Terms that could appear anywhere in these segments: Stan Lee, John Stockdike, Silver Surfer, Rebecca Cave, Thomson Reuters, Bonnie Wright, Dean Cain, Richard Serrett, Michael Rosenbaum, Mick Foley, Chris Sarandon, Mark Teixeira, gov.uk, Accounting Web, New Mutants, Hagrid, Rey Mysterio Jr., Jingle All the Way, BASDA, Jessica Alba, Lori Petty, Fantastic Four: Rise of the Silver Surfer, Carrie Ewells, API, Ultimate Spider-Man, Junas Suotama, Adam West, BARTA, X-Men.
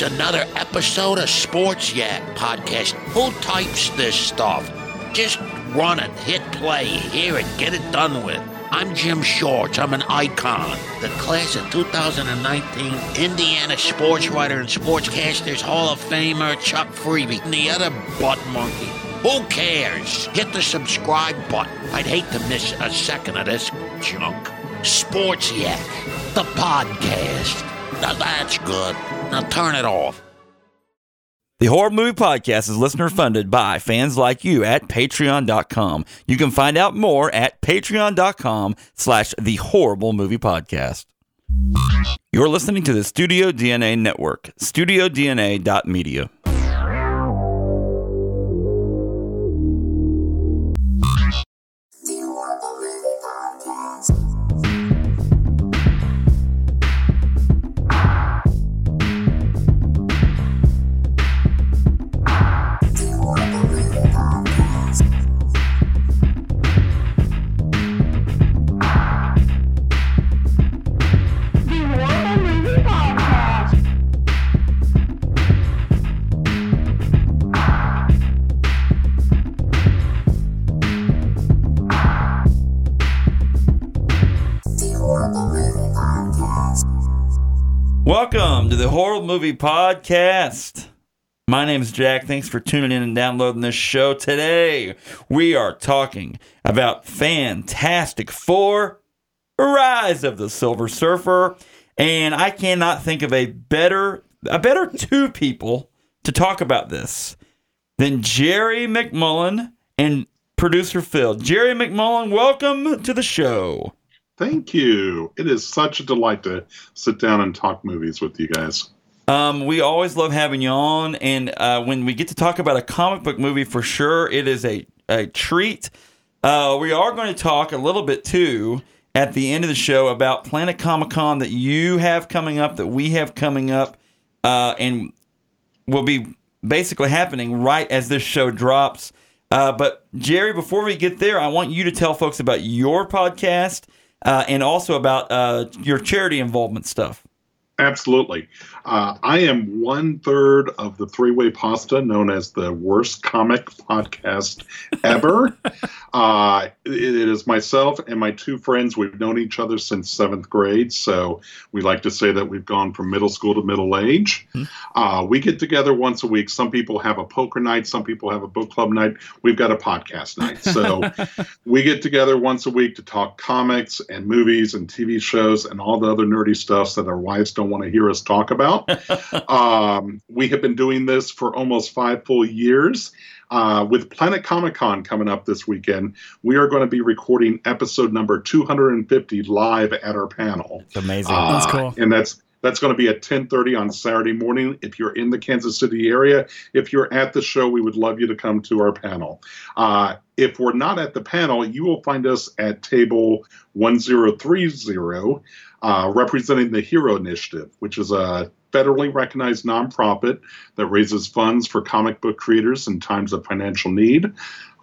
It's another episode of Sports Yak Podcast. Who types this stuff? Just run it, hit play, hear it, get it done with. I'm Jim Shorts. I'm an icon. The class of 2019 Indiana sports writer and sportscasters Hall of Famer Chuck Freebie and the other butt monkey. Who cares? Hit the subscribe button. I'd hate to miss a second of this junk. Sports Yak, the podcast. Now that's good. Now turn it off. The Horrible Movie Podcast is listener-funded by fans like you at Patreon.com. You can find out more at Patreon.com/The Horrible Movie Podcast. You're listening to the Studio DNA Network, studiodna.media. Welcome to the Horrible Movie Podcast. My name is Jack. Thanks for tuning in and downloading this show. Today, we are talking about Fantastic Four: Rise of the Silver Surfer, and I cannot think of a better two people to talk about this than Jerry McMullen and producer Phil. Jerry McMullen, welcome to the show. Thank you. It is such a delight to sit down and talk movies with you guys. We always love having you on, and when we get to talk about a comic book movie, for sure, it is a treat. We are going to talk a little bit, too, at the end of the show about Planet Comic Con that you have coming up, that we have coming up, and will be basically happening right as this show drops. But, Jerry, before we get there, I want you to tell folks about your podcast and also about your charity involvement stuff. Absolutely. I am one-third of the three-way pasta known as the worst comic podcast ever. It is myself and my two friends. We've known each other since 7th grade, so we like to say that we've gone from middle school to middle age. Mm-hmm. We get together once a week. Some people have a poker night. Some people have a book club night. We've got a podcast night. So we get together once a week to talk comics and movies and TV shows and all the other nerdy stuff that our wives don't want to hear us talk about. We have been doing this for almost 5 full years. With Planet Comic Con coming up this weekend, we are going to be recording episode number 250 live at our panel. That's amazing. That's cool. And that's going to be at 10:30 on Saturday morning. If you're in the Kansas City area, if you're at the show, we would love you to come to our panel. If we're not at the panel, you will find us at table 1030, representing the Hero Initiative, which is a federally recognized nonprofit that raises funds for comic book creators in times of financial need. A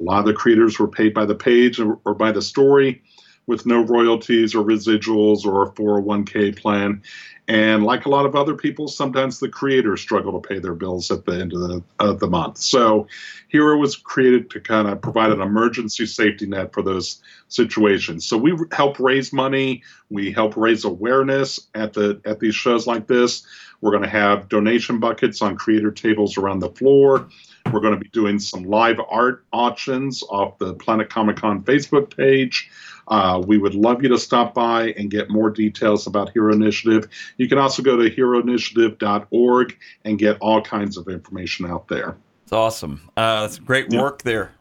lot of the creators were paid by the page or by the story, with no royalties or residuals or a 401k plan. And like a lot of other people, sometimes the creators struggle to pay their bills at the end of the month. So Hero was created to kind of provide an emergency safety net for those situations. So we help raise money. We help raise awareness at these shows like this. We're going to have donation buckets on creator tables around the floor. We're going to be doing some live art auctions off the Planet Comic Con Facebook page. We would love you to stop by and get more details about Hero Initiative. You can also go to heroinitiative.org and get all kinds of information out there. It's awesome. That's great work there.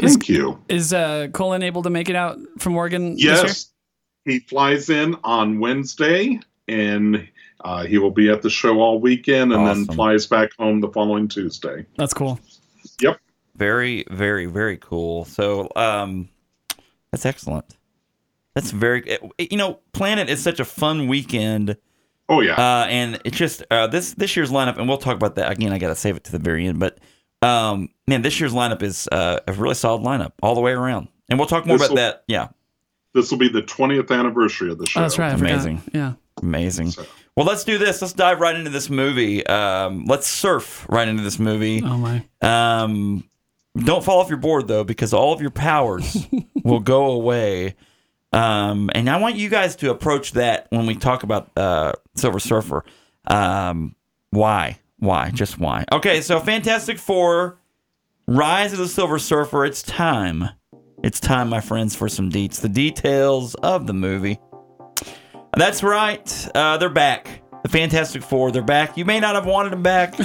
Thank you. Is Colin able to make it out from Oregon this year? He flies in on Wednesday, and he will be at the show all weekend and then flies back home the following Tuesday. That's cool. Yep. Very, very, very cool. So, that's excellent. That's very, Planet is such a fun weekend. Oh yeah. And it's just this year's lineup, and we'll talk about that again. I got to save it to the very end, but man, this year's lineup is a really solid lineup all the way around, and we'll talk more about that. Yeah. This will be the 20th anniversary of the show. Oh, that's right. Amazing. Yeah. Amazing. Well, let's do this. Let's dive right into this movie. Let's surf right into this movie. Oh, my. Don't fall off your board, though, because all of your powers will go away. And I want you guys to approach that when we talk about Silver Surfer. Why? Why? Just why? Okay, so Fantastic Four, Rise of the Silver Surfer. It's time. It's time, my friends, for some deets. The details of the movie. That's right. They're back. The Fantastic Four, they're back. You may not have wanted them back,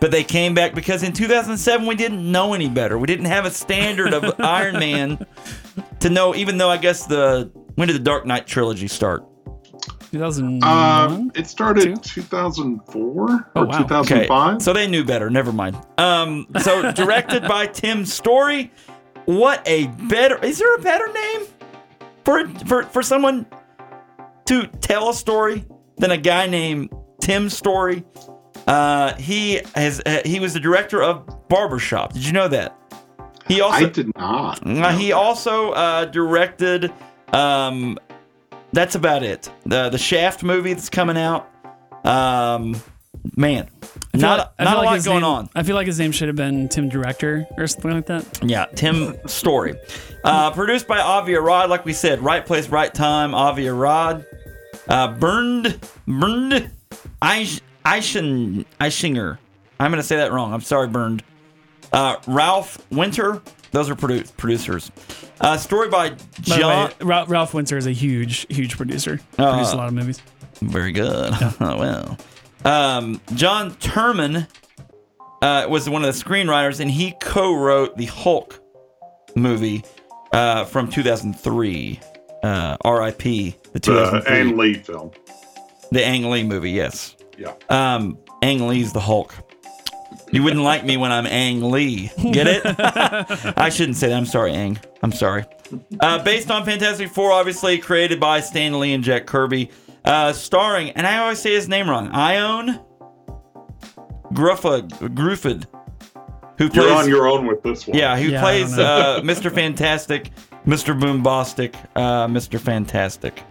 but they came back because in 2007, we didn't know any better. We didn't have a standard of Iron Man to know, even though I guess when did the Dark Knight trilogy start? 2001? It started 2004 or 2005. Okay. So they knew better. Never mind. So directed by Tim Story. What a better... Is there a better name for someone... to tell a story than a guy named Tim Story. He was the director of Barber Shop. Did you know that? I did not. He also directed. That's about it. The Shaft movie that's coming out. Man, not a lot going on. I feel like his name should have been Tim Director or something like that. Yeah, Tim Story. Produced by Avi Arad, like we said, right place, right time. Avi Arad. Bernd Eichinger. I'm going to say that wrong. I'm sorry, Bernd. Ralph Winter. Those are producers. Story by John. By the way, Ralph Winter is a huge, huge producer. Produced a lot of movies. Very good. Yeah. Well, John Turman was one of the screenwriters, and he co-wrote the Hulk movie from 2003. R.I.P. The 2003. Ang Lee film. The Ang Lee movie, yes. Yeah. Ang Lee's the Hulk. You wouldn't like me when I'm Ang Lee. Get it? I shouldn't say that. I'm sorry, Ang. I'm sorry. Based on Fantastic Four, obviously, created by Stan Lee and Jack Kirby. Starring, and I always say his name wrong, Ion Gruffudd, who plays... You're on your own with this one. Yeah, who plays Mr. Fantastic, Mr. Boombastic, Mr. Fantastic.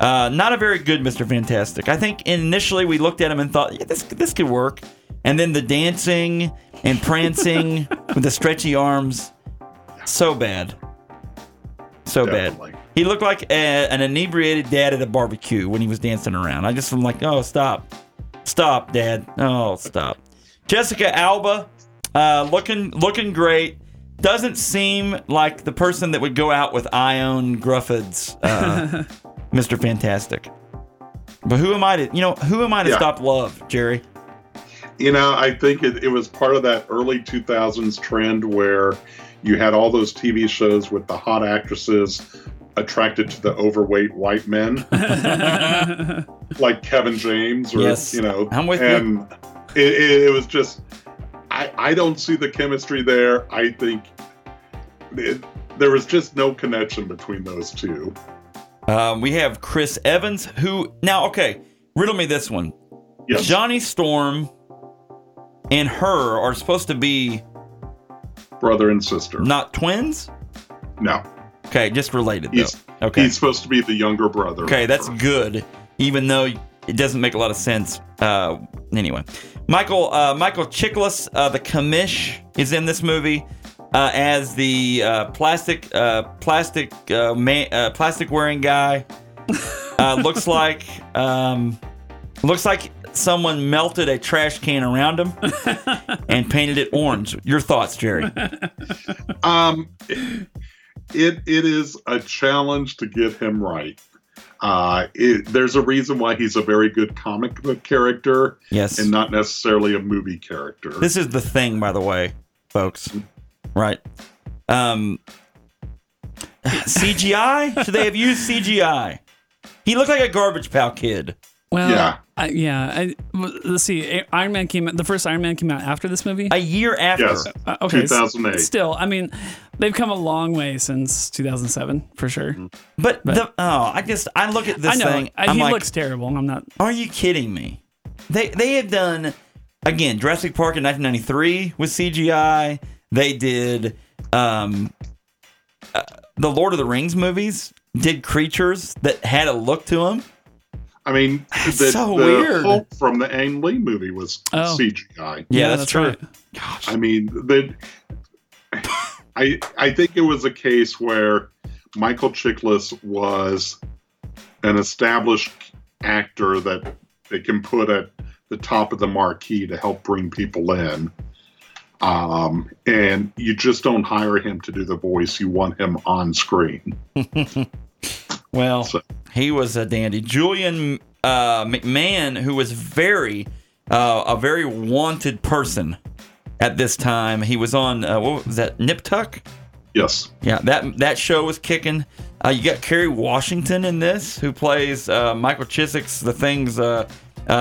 Not a very good Mr. Fantastic. I think initially we looked at him and thought, yeah, this could work. And then the dancing and prancing with the stretchy arms, so bad. So Definitely. Bad. He looked like an inebriated dad at a barbecue when he was dancing around. I just am like, oh, stop. Stop, Dad. Oh, stop. Jessica Alba, looking great. Doesn't seem like the person that would go out with Ion Gruffudd's Mr. Fantastic. But who am I to stop love, Jerry? You know, I think it was part of that early 2000s trend where you had all those TV shows with the hot actresses attracted to the overweight white men, like Kevin James, or I'm with you. It was just, I don't see the chemistry there. I think there was just no connection between those two. We have Chris Evans, who now, okay, riddle me this one. Yes. Johnny Storm and her are supposed to be brother and sister, not twins. No. Okay, just related, though. He's supposed to be the younger brother. Okay, that's good, even though it doesn't make a lot of sense. Anyway, Michael Chiklis, the commish, is in this movie as the plastic wearing guy. Looks like someone melted a trash can around him and painted it orange. Your thoughts, Jerry? It is a challenge to get him right. There's a reason why he's a very good comic book character, and not necessarily a movie character. This is the thing, by the way, folks. Right? CGI? Should they have used CGI? He looked like a Garbage Pail Kid. Well, let's see. The first Iron Man came out after this movie? A year after. Yes, okay, 2008. Still, I mean, they've come a long way since 2007, for sure. But I look at this thing. He looks terrible. I'm not. Are you kidding me? They had done, again, Jurassic Park in 1993 with CGI. They did the Lord of the Rings movies, did creatures that had a look to them. I mean, the Hulk from the Ang Lee movie was CGI. Yeah, that's true. Right. Gosh. I mean, I think it was a case where Michael Chiklis was an established actor that they can put at the top of the marquee to help bring people in. And you just don't hire him to do the voice. You want him on screen. Well, he was a dandy. Julian McMahon, who was a very wanted person at this time. He was on, what was that, Nip Tuck? Yes. Yeah, that show was kicking. You got Kerry Washington in this, who plays Michael Chiklis, The Thing's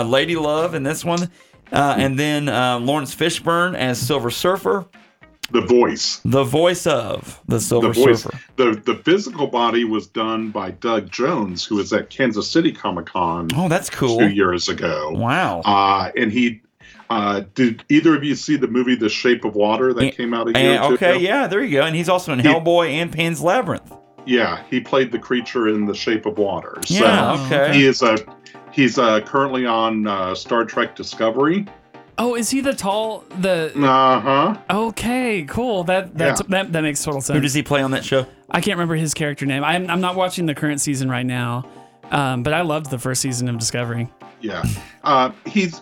Lady Love in this one. And then Lawrence Fishburne as Silver Surfer. The voice of the Silver Surfer. The physical body was done by Doug Jones, who was at Kansas City Comic Con. Oh, that's cool. 2 years ago. Wow. And he did either of you see the movie The Shape of Water that came out a year or two ago? Okay, yeah, there you go. And he's also in Hellboy and Pan's Labyrinth. Yeah, he played the creature in The Shape of Water. So yeah, okay. He is he's currently on Star Trek Discovery. Oh, is he the Uh-huh. Okay, cool. That makes total sense. Who does he play on that show? I can't remember his character name. I'm not watching the current season right now, but I loved the first season of Discovery. Yeah. He's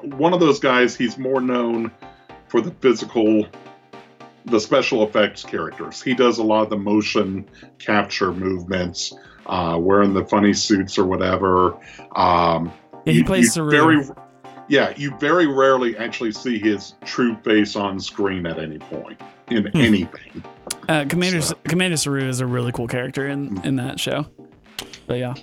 one of those guys. He's more known for the physical, the special effects characters. He does a lot of the motion capture movements, wearing the funny suits or whatever. He plays Saru. You very rarely actually see his true face on screen at any point in anything. Commander Saru is a really cool character in that show. But yeah.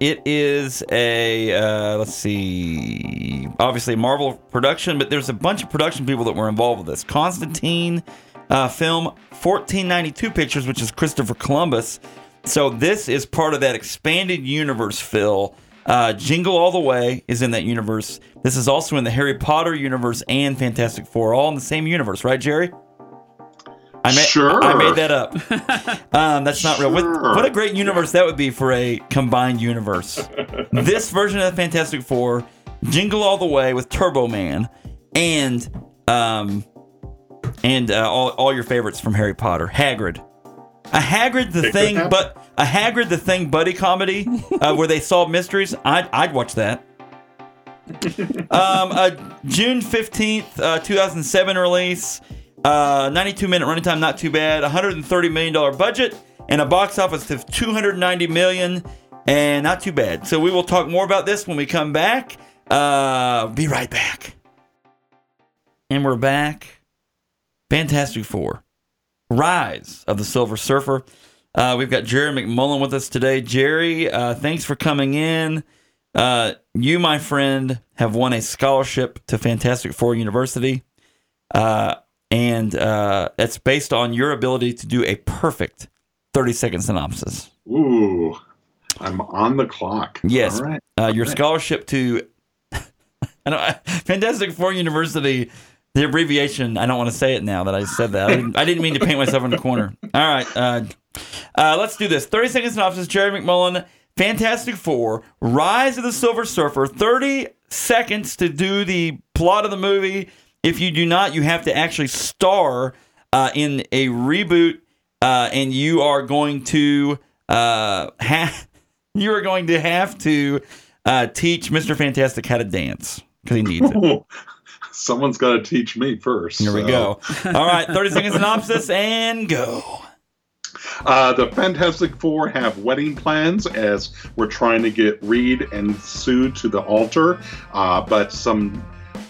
It is a, let's see, obviously Marvel production, but there's a bunch of production people that were involved with this. Constantine film, 1492 Pictures, which is Christopher Columbus. So this is part of that expanded universe, Phil. Jingle All the Way is in that universe. This is also in the Harry Potter universe and Fantastic Four, all in the same universe, right, Jerry? Sure. I made that up. That's not real. What a great universe that would be for a combined universe. This version of the Fantastic Four, Jingle All the Way with Turbo Man, and all your favorites from Harry Potter, Hagrid. A Hagrid the Thing buddy comedy where they solve mysteries. I'd watch that. June 15th, 2007 release. 92-minute running time, not too bad. $130 million budget and a box office of $290 million, and not too bad. So we will talk more about this when we come back. Be right back. And we're back. Fantastic Four. Rise of the Silver Surfer. We've got Jerry McMullen with us today. Jerry, thanks for coming in. You, my friend, have won a scholarship to Fantastic Four University, and it's based on your ability to do a perfect 30-second synopsis. Ooh, I'm on the clock. Yes. All right. Your scholarship to Fantastic Four University. The abbreviation, I don't want to say it now that I said that. I didn't mean to paint myself in the corner. All right. Let's do this. 30-second synopsis, Jerry McMullen, Fantastic Four, Rise of the Silver Surfer, 30 seconds to do the plot of the movie. If you do not, you have to actually star in a reboot, and you are going to have to teach Mr. Fantastic how to dance because he needs it. Someone's got to teach me first. Here we go. All right, 30-second synopsis and go. The Fantastic Four have wedding plans as we're trying to get Reed and Sue to the altar, but some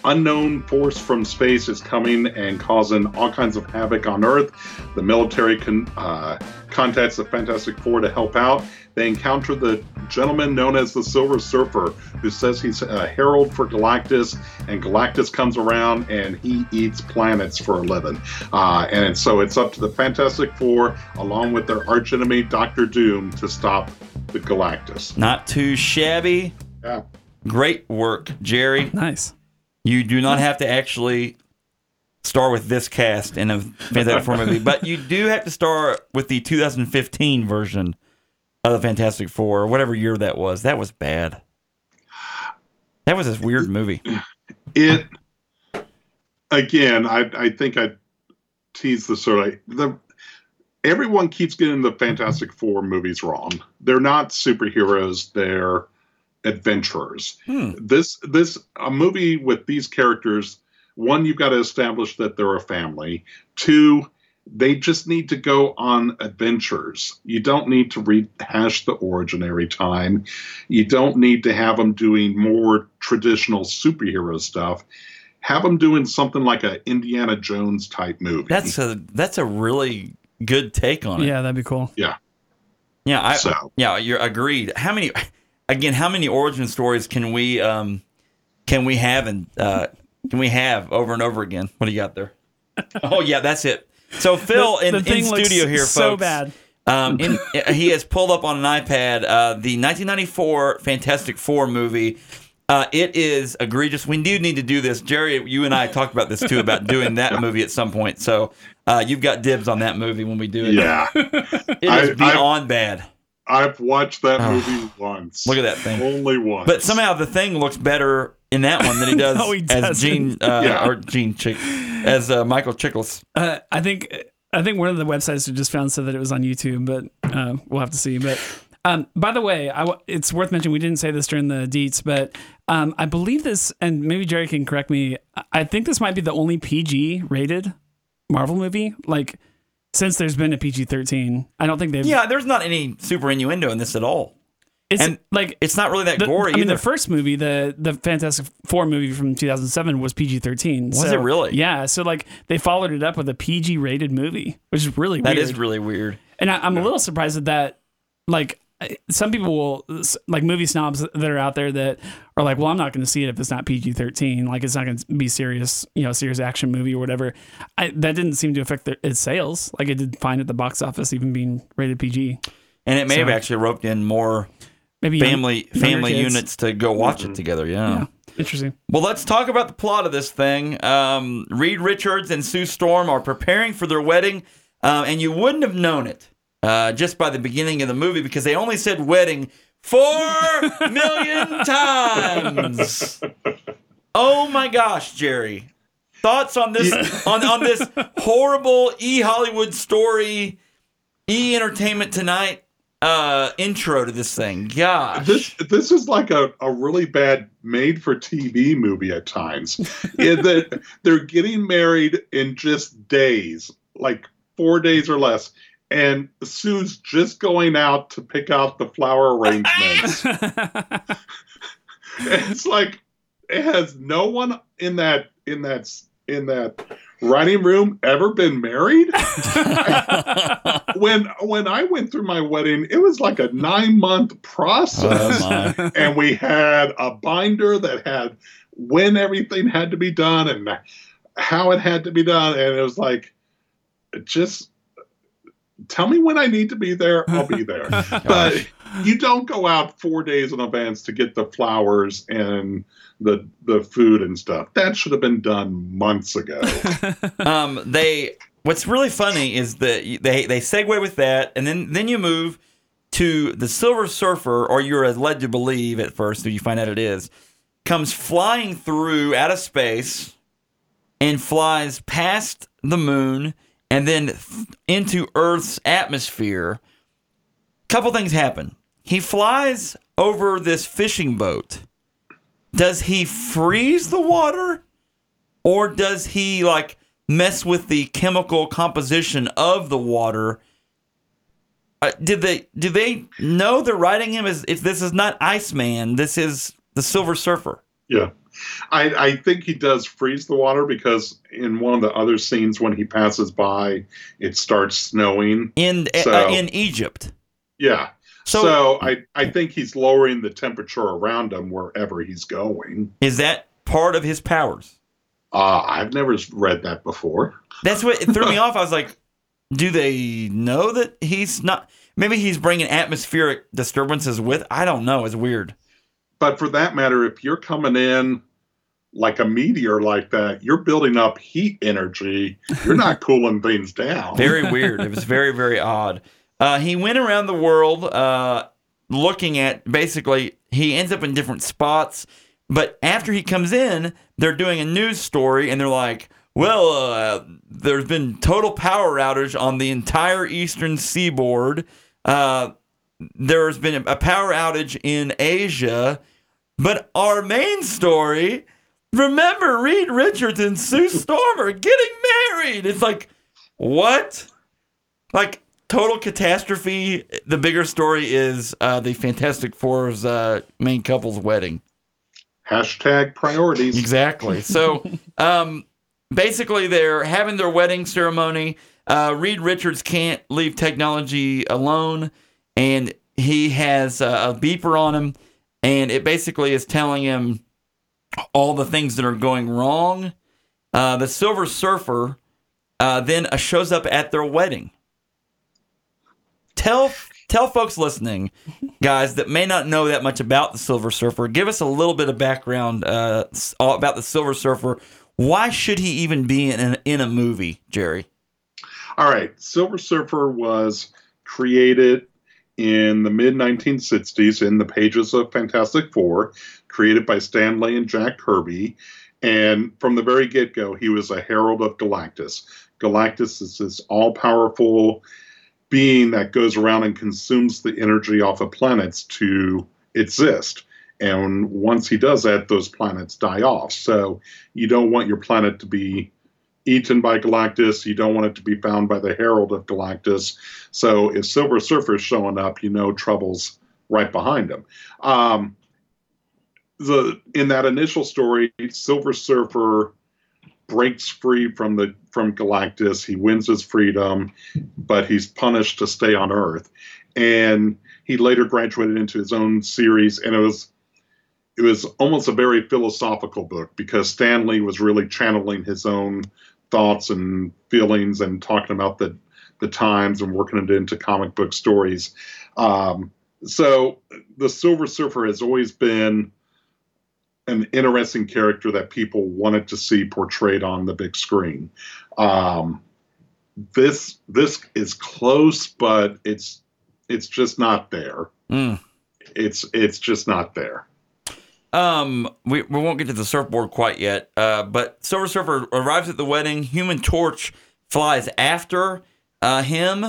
unknown force from space is coming and causing all kinds of havoc on Earth. The military contacts the Fantastic Four to help out. They encounter the gentleman known as the Silver Surfer, who says he's a herald for Galactus, and Galactus comes around and he eats planets for a living. And so it's up to the Fantastic Four, along with their archenemy, Dr. Doom, to stop the Galactus. Not too shabby. Yeah. Great work, Jerry. Nice. You do not have to actually star with this cast in a Fantastic Four movie, but you do have to star with the 2015 version of the Fantastic Four, whatever year that was. That was bad. That was this weird movie. It, again, I think I teased this earlier. Everyone keeps getting the Fantastic Four movies wrong. They're not superheroes. They're adventurers. This a movie with these characters. One, you've got to establish that they're a family. Two, they just need to go on adventures. You don't need to rehash the origin every time. You don't need to have them doing more traditional superhero stuff. Have them doing something like an Indiana Jones type movie. That's a really good take on it. Yeah, that'd be cool. Yeah. You're agreed. How many origin stories can we have over and over again? What do you got there? Oh yeah, that's it. So Phil in studio here, folks. So bad. He has pulled up on an iPad the 1994 Fantastic Four movie. It is egregious. We do need to do this. Jerry, you and I talked about this too, about doing that movie at some point. So you've got dibs on that movie when we do it. Yeah. It is beyond bad. I've watched that movie once. Look at that thing. Only once. But somehow the thing looks better in that one than he does as Michael Chiklis. I think one of the websites we just found said that it was on YouTube, but we'll have to see. But by the way, it's worth mentioning, we didn't say this during the deets, but I believe this, and maybe Jerry can correct me, I think this might be the only PG-rated Marvel movie, like, since there's been a PG-13. I don't think they've... Yeah, there's not any super innuendo in this at all. It's not really that gory either. I mean, the first movie, the Fantastic Four movie from 2007 was PG-13. Was it really? Yeah, so like they followed it up with a PG-rated movie, which is really weird. That is really weird. And I'm a little surprised at that, like... Some people will, like movie snobs that are out there that are like, well, I'm not going to see it if it's not PG-13. Like, it's not going to be serious, serious action movie or whatever. That didn't seem to affect its sales. Like, it did fine at the box office, even being rated PG. And it may have actually roped in more maybe family units to go watch it together. Yeah. Interesting. Well, let's talk about the plot of this thing. Reed Richards and Sue Storm are preparing for their wedding, and you wouldn't have known it. Just by the beginning of the movie, because they only said wedding 4 million times. Oh my gosh, Jerry! Thoughts on this on this horrible Hollywood story, Entertainment Tonight intro to this thing? Gosh, this is like a really bad made-for-TV movie at times. In that they're getting married in just days, like 4 days or less. And Sue's just going out to pick out the flower arrangements. It's like it has no one in that writing room ever been married. When I went through my wedding, it was like a 9-month process, and we had a binder that had when everything had to be done and how it had to be done, and it was like just. Tell me when I need to be there, I'll be there. But you don't go out 4 days in advance to get the flowers and the food and stuff. That should have been done months ago. What's really funny is that they segue with that, and then you move to the Silver Surfer, or you're led to believe at first, so you find out it is, comes flying through out of space and flies past the moon, and then into Earth's atmosphere. Couple things happen. He flies over this fishing boat. Does he freeze the water? Or does he, like, mess with the chemical composition of the water? Do they know they're writing him as, if this is not Iceman, this is the Silver Surfer? Yeah. I think he does freeze the water, because in one of the other scenes when he passes by, it starts snowing. In Egypt. Yeah. So I think he's lowering the temperature around him wherever he's going. Is that part of his powers? I've never read that before. That's what it threw me off. I was like, do they know that he's not? Maybe he's bringing atmospheric disturbances with. I don't know. It's weird. But for that matter, if you're coming in like a meteor like that, you're building up heat energy. You're not cooling things down. Very weird. It was very, very odd. He went around the world looking at, basically, he ends up in different spots. But after he comes in, they're doing a news story, and they're like, well, there's been total power outage on the entire eastern seaboard. There's been a power outage in Asia. But our main story, remember Reed Richards and Sue Stormer getting married. It's like, what? Like, total catastrophe. The bigger story is the Fantastic Four's main couple's wedding. Hashtag priorities. Exactly. So, basically, they're having their wedding ceremony. Reed Richards can't leave technology alone, and he has a beeper on him, and it basically is telling him all the things that are going wrong. The Silver Surfer then shows up at their wedding. Tell folks listening, guys, that may not know that much about the Silver Surfer, give us a little bit of background about the Silver Surfer. Why should he even be in a movie, Jerry? All right. Silver Surfer was created in the mid-1960s in the pages of Fantastic Four, created by Stan Lee and Jack Kirby. And from the very get-go, he was a herald of Galactus. Galactus is this all-powerful being that goes around and consumes the energy off of planets to exist. And once he does that, those planets die off. So you don't want your planet to be eaten by Galactus. You don't want it to be found by the Herald of Galactus. So if Silver Surfer's showing up, you know trouble's right behind him. In that initial story, Silver Surfer breaks free from Galactus. He wins his freedom, but he's punished to stay on Earth. And he later graduated into his own series, and it was almost a very philosophical book because Stan Lee was really channeling his own thoughts and feelings and talking about the times and working it into comic book stories. So the Silver Surfer has always been an interesting character that people wanted to see portrayed on the big screen. This is close, but it's just not there. It's just not there. We won't get to the surfboard quite yet. But Silver Surfer arrives at the wedding. Human Torch flies after him.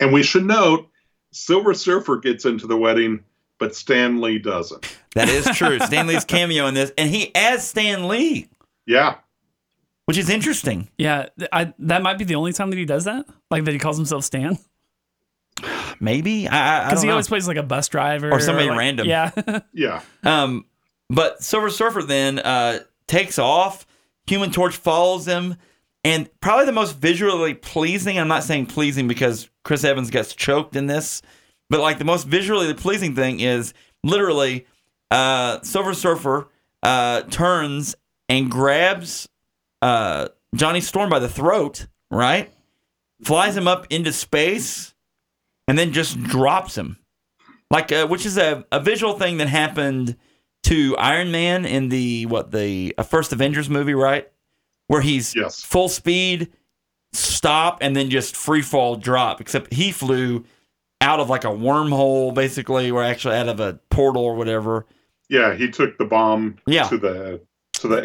And we should note, Silver Surfer gets into the wedding, but Stan Lee doesn't. That is true. Stan Lee's cameo in this, and he as Stan Lee. Yeah. Which is interesting. Yeah, that might be the only time that he does that. Like that he calls himself Stan. Maybe. I don't know. He always plays like a bus driver. Or somebody like, random. Yeah. Yeah. But Silver Surfer then takes off. Human Torch follows him. And probably the most visually pleasing, I'm not saying pleasing because Chris Evans gets choked in this, but like the most visually pleasing thing is literally Silver Surfer turns and grabs Johnny Storm by the throat, right? Flies him up into space. And then just drops him, like which is a visual thing that happened to Iron Man in the first Avengers movie, right? Where he's full speed, stop, and then just free fall drop. Except he flew out of like a wormhole, basically, or actually out of a portal or whatever. Yeah, he took the bomb to the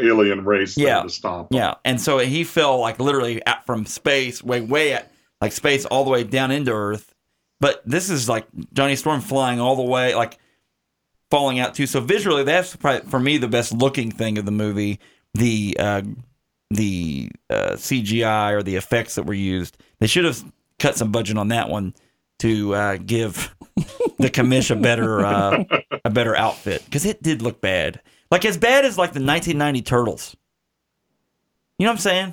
alien race. Yeah, to stop him. Yeah, and so he fell like literally out from space, way at like space all the way down into Earth. But this is like Johnny Storm flying all the way, like falling out too. So visually, that's probably, for me, the best looking thing of the movie. The CGI or the effects that were used. They should have cut some budget on that one to give the commish a better outfit because it did look bad. Like as bad as like the 1990 Turtles. You know what I'm saying?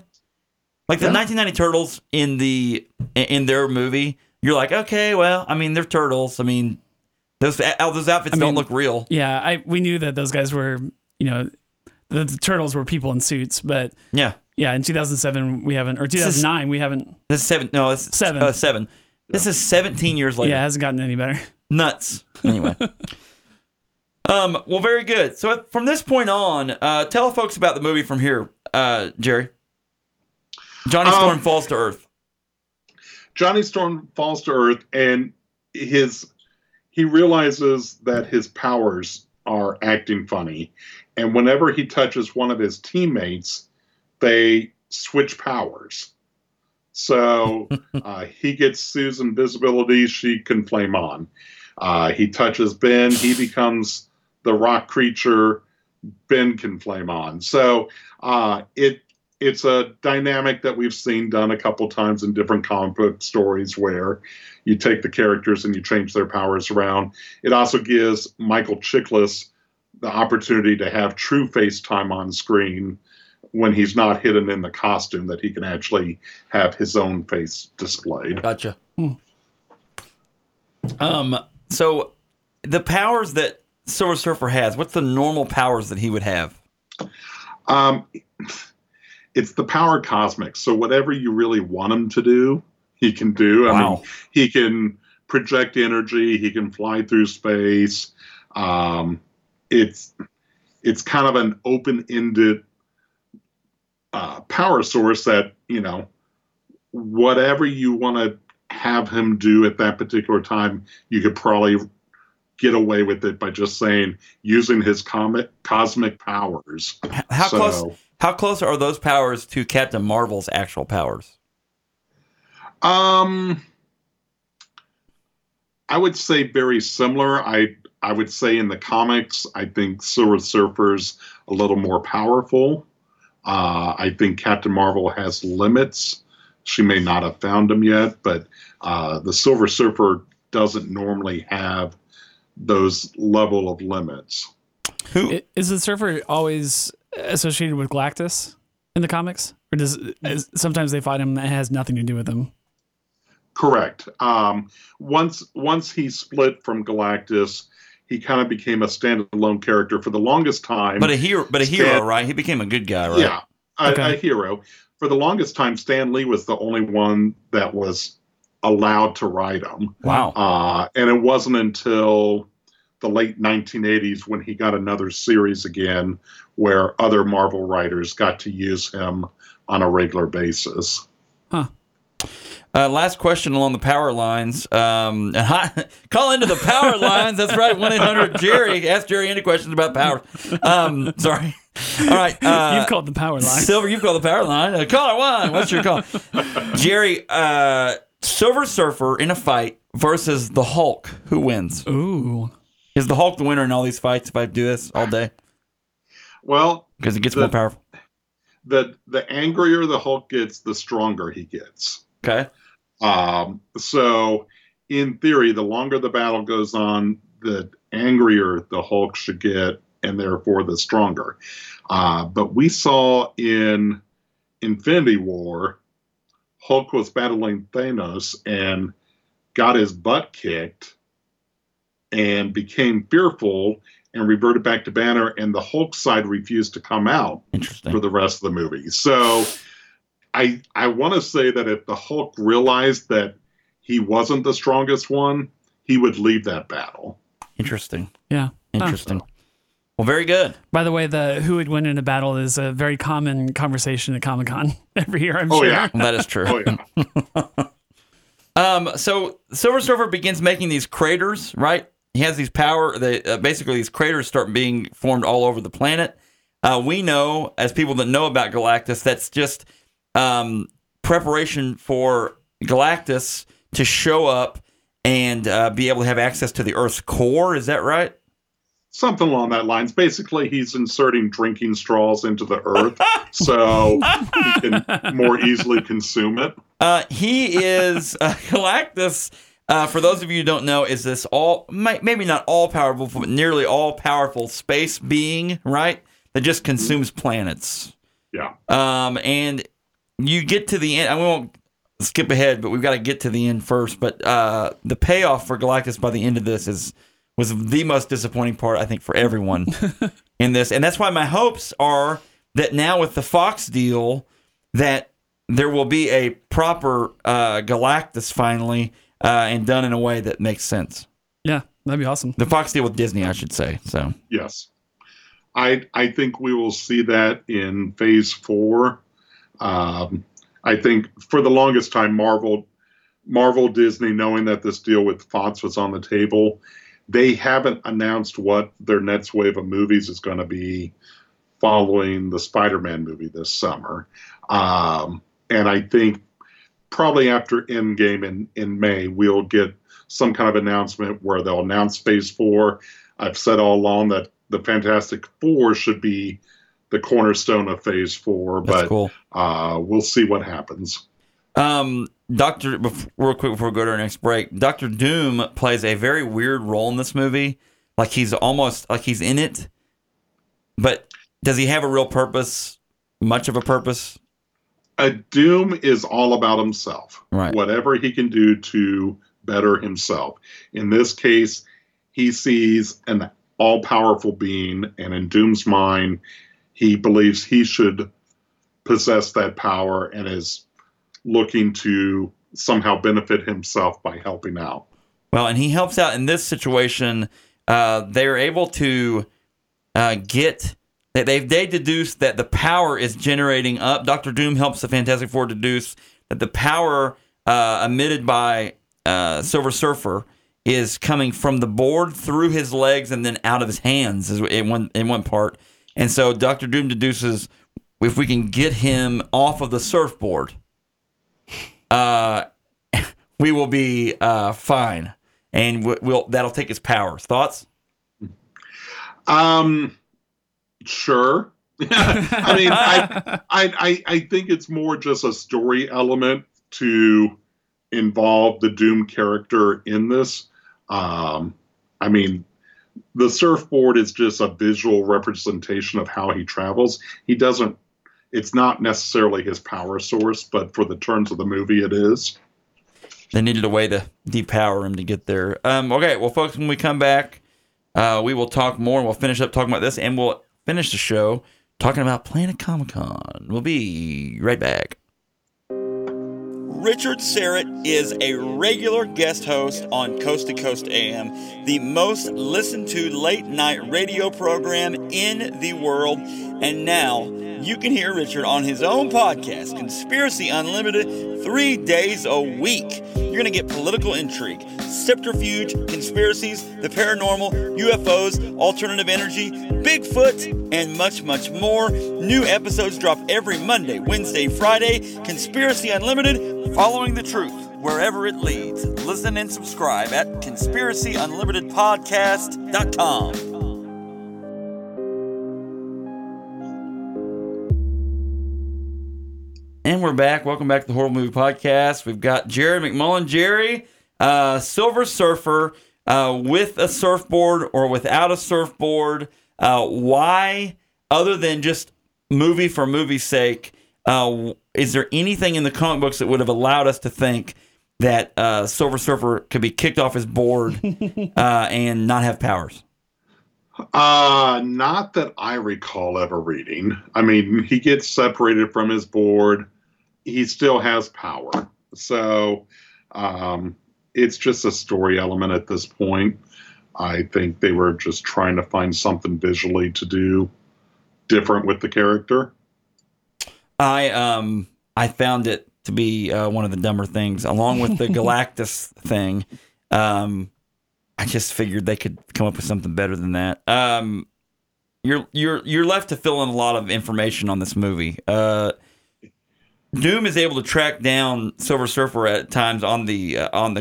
Like the 1990 Turtles in their movie. You're like, okay, well, I mean, they're turtles. I mean, those outfits don't look real. Yeah, we knew that those guys were, you know, the turtles were people in suits, but yeah. In 2007, we haven't, or 2009, we haven't. This is seven. No, it's seven. Seven. This is 17 years later. Yeah, it hasn't gotten any better. Nuts. Anyway. Well, very good. So from this point on, tell folks about the movie from here, Jerry. Johnny Storm falls to Earth. Johnny Storm falls to Earth, and he realizes that his powers are acting funny. And whenever he touches one of his teammates, they switch powers. So he gets Sue's invisibility. She can flame on. He touches Ben. He becomes the rock creature. Ben can flame on. So it's a dynamic that we've seen done a couple times in different comic book stories where you take the characters and you change their powers around. It also gives Michael Chiklis the opportunity to have true face time on screen when he's not hidden in the costume, that he can actually have his own face displayed. Gotcha. So the powers that Silver Surfer has, what's the normal powers that he would have? It's the power cosmic. So whatever you really want him to do, he can do. Wow. I mean, he can project energy. He can fly through space. It's kind of an open-ended power source that, you know, whatever you want to have him do at that particular time, you could probably get away with it by just saying using his cosmic powers. How close are those powers to Captain Marvel's actual powers? I would say very similar. I would say in the comics, I think Silver Surfer's a little more powerful. I think Captain Marvel has limits. She may not have found them yet, but the Silver Surfer doesn't normally have those level of limits. Is the Surfer always associated with Galactus in the comics? Or sometimes they fight him that has nothing to do with him? Correct. Once he split from Galactus, he kind of became a standalone character for the longest time. But a hero, right? He became a good guy, right? Yeah, a hero. For the longest time, Stan Lee was the only one that was allowed to ride him. Wow. And it wasn't until the late 1980s when he got another series again where other Marvel writers got to use him on a regular basis. Huh. Last question along the power lines. Call into the power lines. That's right. 1-800-JERRY. Ask Jerry any questions about power. Sorry. All right. You've called the power line. Silver, you've called the power line. Caller one. What's your call? Jerry, Silver Surfer in a fight versus the Hulk. Who wins? Ooh. Is the Hulk the winner in all these fights if I do this all day? Well, because it gets more powerful. The angrier the Hulk gets, the stronger he gets. Okay. So in theory, the longer the battle goes on, the angrier the Hulk should get, and therefore the stronger. But we saw in Infinity War, Hulk was battling Thanos and got his butt kicked and became fearful and reverted back to Banner, and the Hulk side refused to come out for the rest of the movie. So I want to say that if the Hulk realized that he wasn't the strongest one, he would leave that battle. Interesting. Yeah. Interesting. Oh. Well, very good. By the way, the who would win in a battle is a very common conversation at Comic-Con every year, I'm sure. Oh, yeah. That is true. Oh, yeah. So Silver Surfer begins making these craters, right? He has these power. Basically, these craters start being formed all over the planet. We know, as people that know about Galactus, that's just preparation for Galactus to show up and be able to have access to the Earth's core. Is that right? Something along that lines. Basically, he's inserting drinking straws into the Earth so he can more easily consume it. He is Galactus. For those of you who don't know, is this maybe not all powerful, but nearly all powerful space being, right? That just consumes planets. Yeah. And you get to the end. I won't skip ahead, but we've got to get to the end first. But the payoff for Galactus by the end of this was the most disappointing part, I think, for everyone in this. And that's why my hopes are that now with the Fox deal, that there will be a proper Galactus finally, and done in a way that makes sense. Yeah, that'd be awesome. The Fox deal with Disney, I should say. So yes. I think we will see that in Phase 4. I think for the longest time, Marvel Marvel, Disney, knowing that this deal with Fox was on the table, they haven't announced what their next wave of movies is going to be following the Spider-Man movie this summer. And I think probably after Endgame in May, we'll get some kind of announcement where they'll announce Phase 4. I've said all along that the Fantastic Four should be the cornerstone of Phase 4, we'll see what happens. Real quick before we go to our next break, Dr. Doom plays a very weird role in this movie. Like he's in it, but does he have a real purpose? Much of a purpose? Doom is all about himself. Right. Whatever he can do to better himself. In this case, he sees an all-powerful being, and in Doom's mind, he believes he should possess that power and is looking to somehow benefit himself by helping out. Well, and he helps out in this situation. They're able to they deduce that the power is generating up. Dr. Doom helps the Fantastic Four deduce that the power emitted by Silver Surfer is coming from the board through his legs and then out of his hands in one part. And so Dr. Doom deduces if we can get him off of the surfboard, we will be fine, and that'll take his powers. Thoughts? Sure. I mean, I think it's more just a story element to involve the Doom character in this. I mean, the surfboard is just a visual representation of how he travels. It's not necessarily his power source, but for the terms of the movie, it is. They needed a way to depower him to get there. Okay, well, folks, when we come back, we will talk more, and we'll finish up talking about this, and we'll finish the show talking about Planet Comic Con. We'll be right back. Richard Serrett is a regular guest host on Coast to Coast AM, the most listened to late night radio program in the world. And now you can hear Richard on his own podcast, Conspiracy Unlimited, 3 days a week. You're going to get political intrigue, subterfuge, conspiracies, the paranormal, UFOs, alternative energy, Bigfoot, and much, much more. New episodes drop every Monday, Wednesday, Friday. Conspiracy Unlimited, following the truth wherever it leads. Listen and subscribe at conspiracyunlimitedpodcast.com. And we're back. Welcome back to the Horrible Movie Podcast. We've got Jerry McMullen. Jerry, Silver Surfer, with a surfboard or without a surfboard. Why, other than just movie for movie's sake, is there anything in the comic books that would have allowed us to think that Silver Surfer could be kicked off his board and not have powers? Not that I recall ever reading. I mean, he gets separated from his board. He still has power. So it's just a story element at this point. I think they were just trying to find something visually to do different with the character. I found it to be one of the dumber things, along with the Galactus thing. I just figured they could come up with something better than that. You're left to fill in a lot of information on this movie. Doom is able to track down Silver Surfer at times on the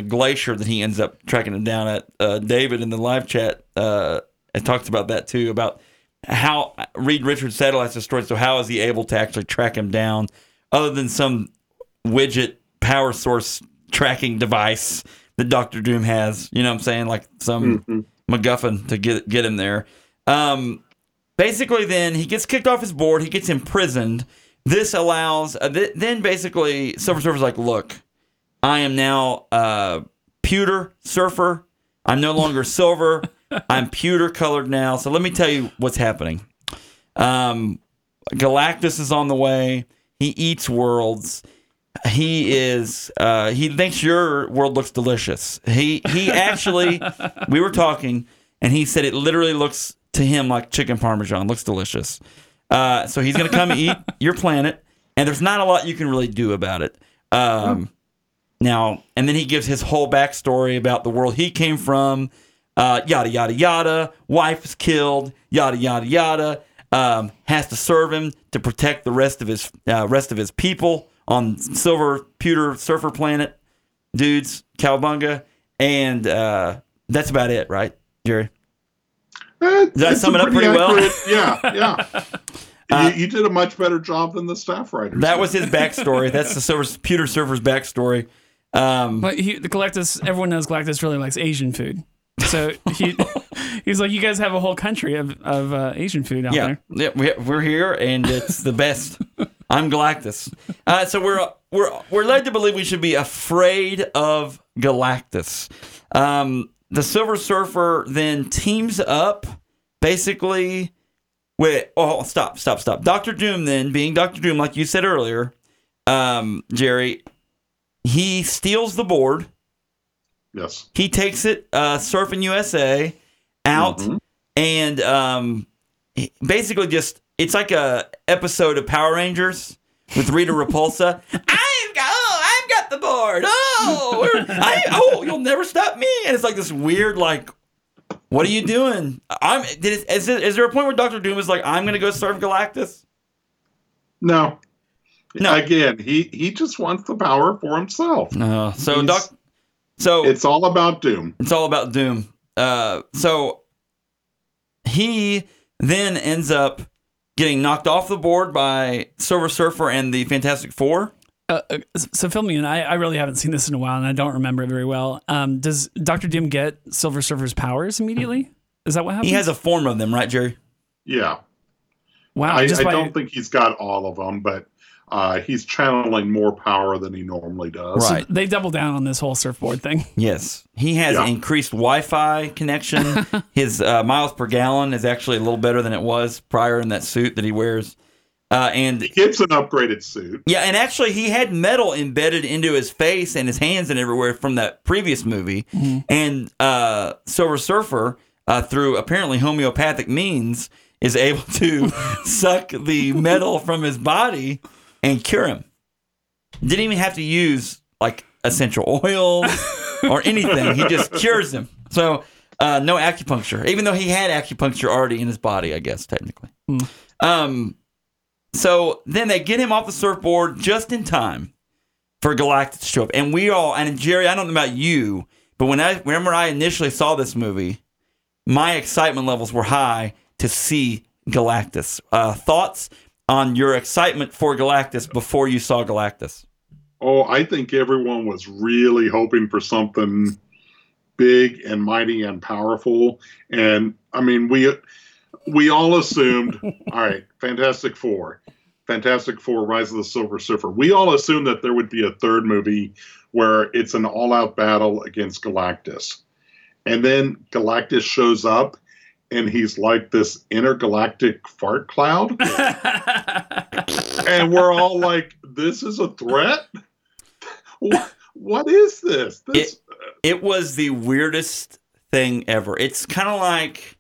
glacier that he ends up tracking him down at. David in the live chat talks about that too, about how Reed Richards satellites destroyed. So how is he able to actually track him down, other than some widget power source tracking device that Dr. Doom has? You know what I'm saying? Like some MacGuffin to get him there. Basically, then, he gets kicked off his board. He gets imprisoned. This allows... then, basically, Silver Surfer's like, look, I am now pewter surfer. I'm no longer silver. I'm pewter-colored now. So let me tell you what's happening. Galactus is on the way. He eats worlds. He is. He thinks your world looks delicious. He actually. We were talking, and he said it literally looks to him like chicken parmesan. Looks delicious. So he's gonna come eat your planet, and there's not a lot you can really do about it. Now, and then he gives his whole backstory about the world he came from, yada, yada, yada, wife is killed, yada, yada, yada, has to serve him to protect the rest of his people on Silver Pewter Surfer Planet, dudes, cowabunga, and that's about it, right, Jerry? Did I sum it up pretty accurate, well? Yeah. You did a much better job than the staff writer. That was his backstory. That's the Pewter Surfer's backstory. But the Galactus, everyone knows Galactus really likes Asian food. So he's like, you guys have a whole country of Asian food out there. Yeah, we're here, and it's the best. I'm Galactus. So we're led to believe we should be afraid of Galactus. The Silver Surfer then teams up, basically. Stop. Dr. Doom then, being Dr. Doom, like you said earlier, Jerry, he steals the board. Yes. He takes it, Surfing USA, out, and basically just, it's like a episode of Power Rangers with Rita Repulsa. I've got the board. You'll never stop me. And it's like this weird, like, what are you doing? Is there a point where Dr. Doom is like, I'm going to go serve Galactus? No. Again, he just wants the power for himself. So it's all about Doom. So he then ends up getting knocked off the board by Silver Surfer and the Fantastic Four. So fill me in. I really haven't seen this in a while, and I don't remember it very well. Does Dr. Doom get Silver Surfer's powers immediately? Is that what happens? He has a form of them, right, Jerry? Yeah. Wow. I don't think he's got all of them, but he's channeling more power than he normally does. Right. So they double down on this whole surfboard thing. Yes. He has increased Wi-Fi connection. His miles per gallon is actually a little better than it was prior in that suit that he wears. And he gets an upgraded suit. Yeah, and actually he had metal embedded into his face and his hands and everywhere from that previous movie. Mm-hmm. And Silver Surfer, through apparently homeopathic means, is able to suck the metal from his body and cure him. Didn't even have to use, like, essential oils or anything. He just cures him. So no acupuncture, even though he had acupuncture already in his body, I guess, technically. Mm. So then they get him off the surfboard just in time for Galactus to show up. And we all, and Jerry, I don't know about you, but whenever I initially saw this movie, my excitement levels were high to see Galactus. Thoughts on your excitement for Galactus before you saw Galactus? Oh, I think everyone was really hoping for something big and mighty and powerful. And, I mean, we all assumed, all right, Fantastic Four, Rise of the Silver Surfer. We all assumed that there would be a third movie where it's an all-out battle against Galactus. And then Galactus shows up, and he's like this intergalactic fart cloud. And we're all like, this is a threat? What is this? It was the weirdest thing ever. It's kind of like...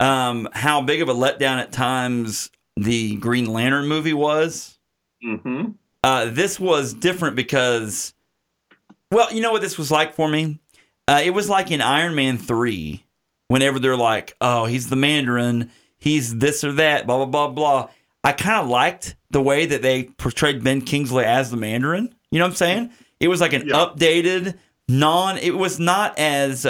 how big of a letdown at times the Green Lantern movie was. Mm-hmm. This was different because, well, you know what this was like for me? It was like in Iron Man 3, whenever they're like, oh, he's the Mandarin, he's this or that, blah, blah, blah, blah. I kind of liked the way that they portrayed Ben Kingsley as the Mandarin. You know what I'm saying? It was like an updated, it was not as...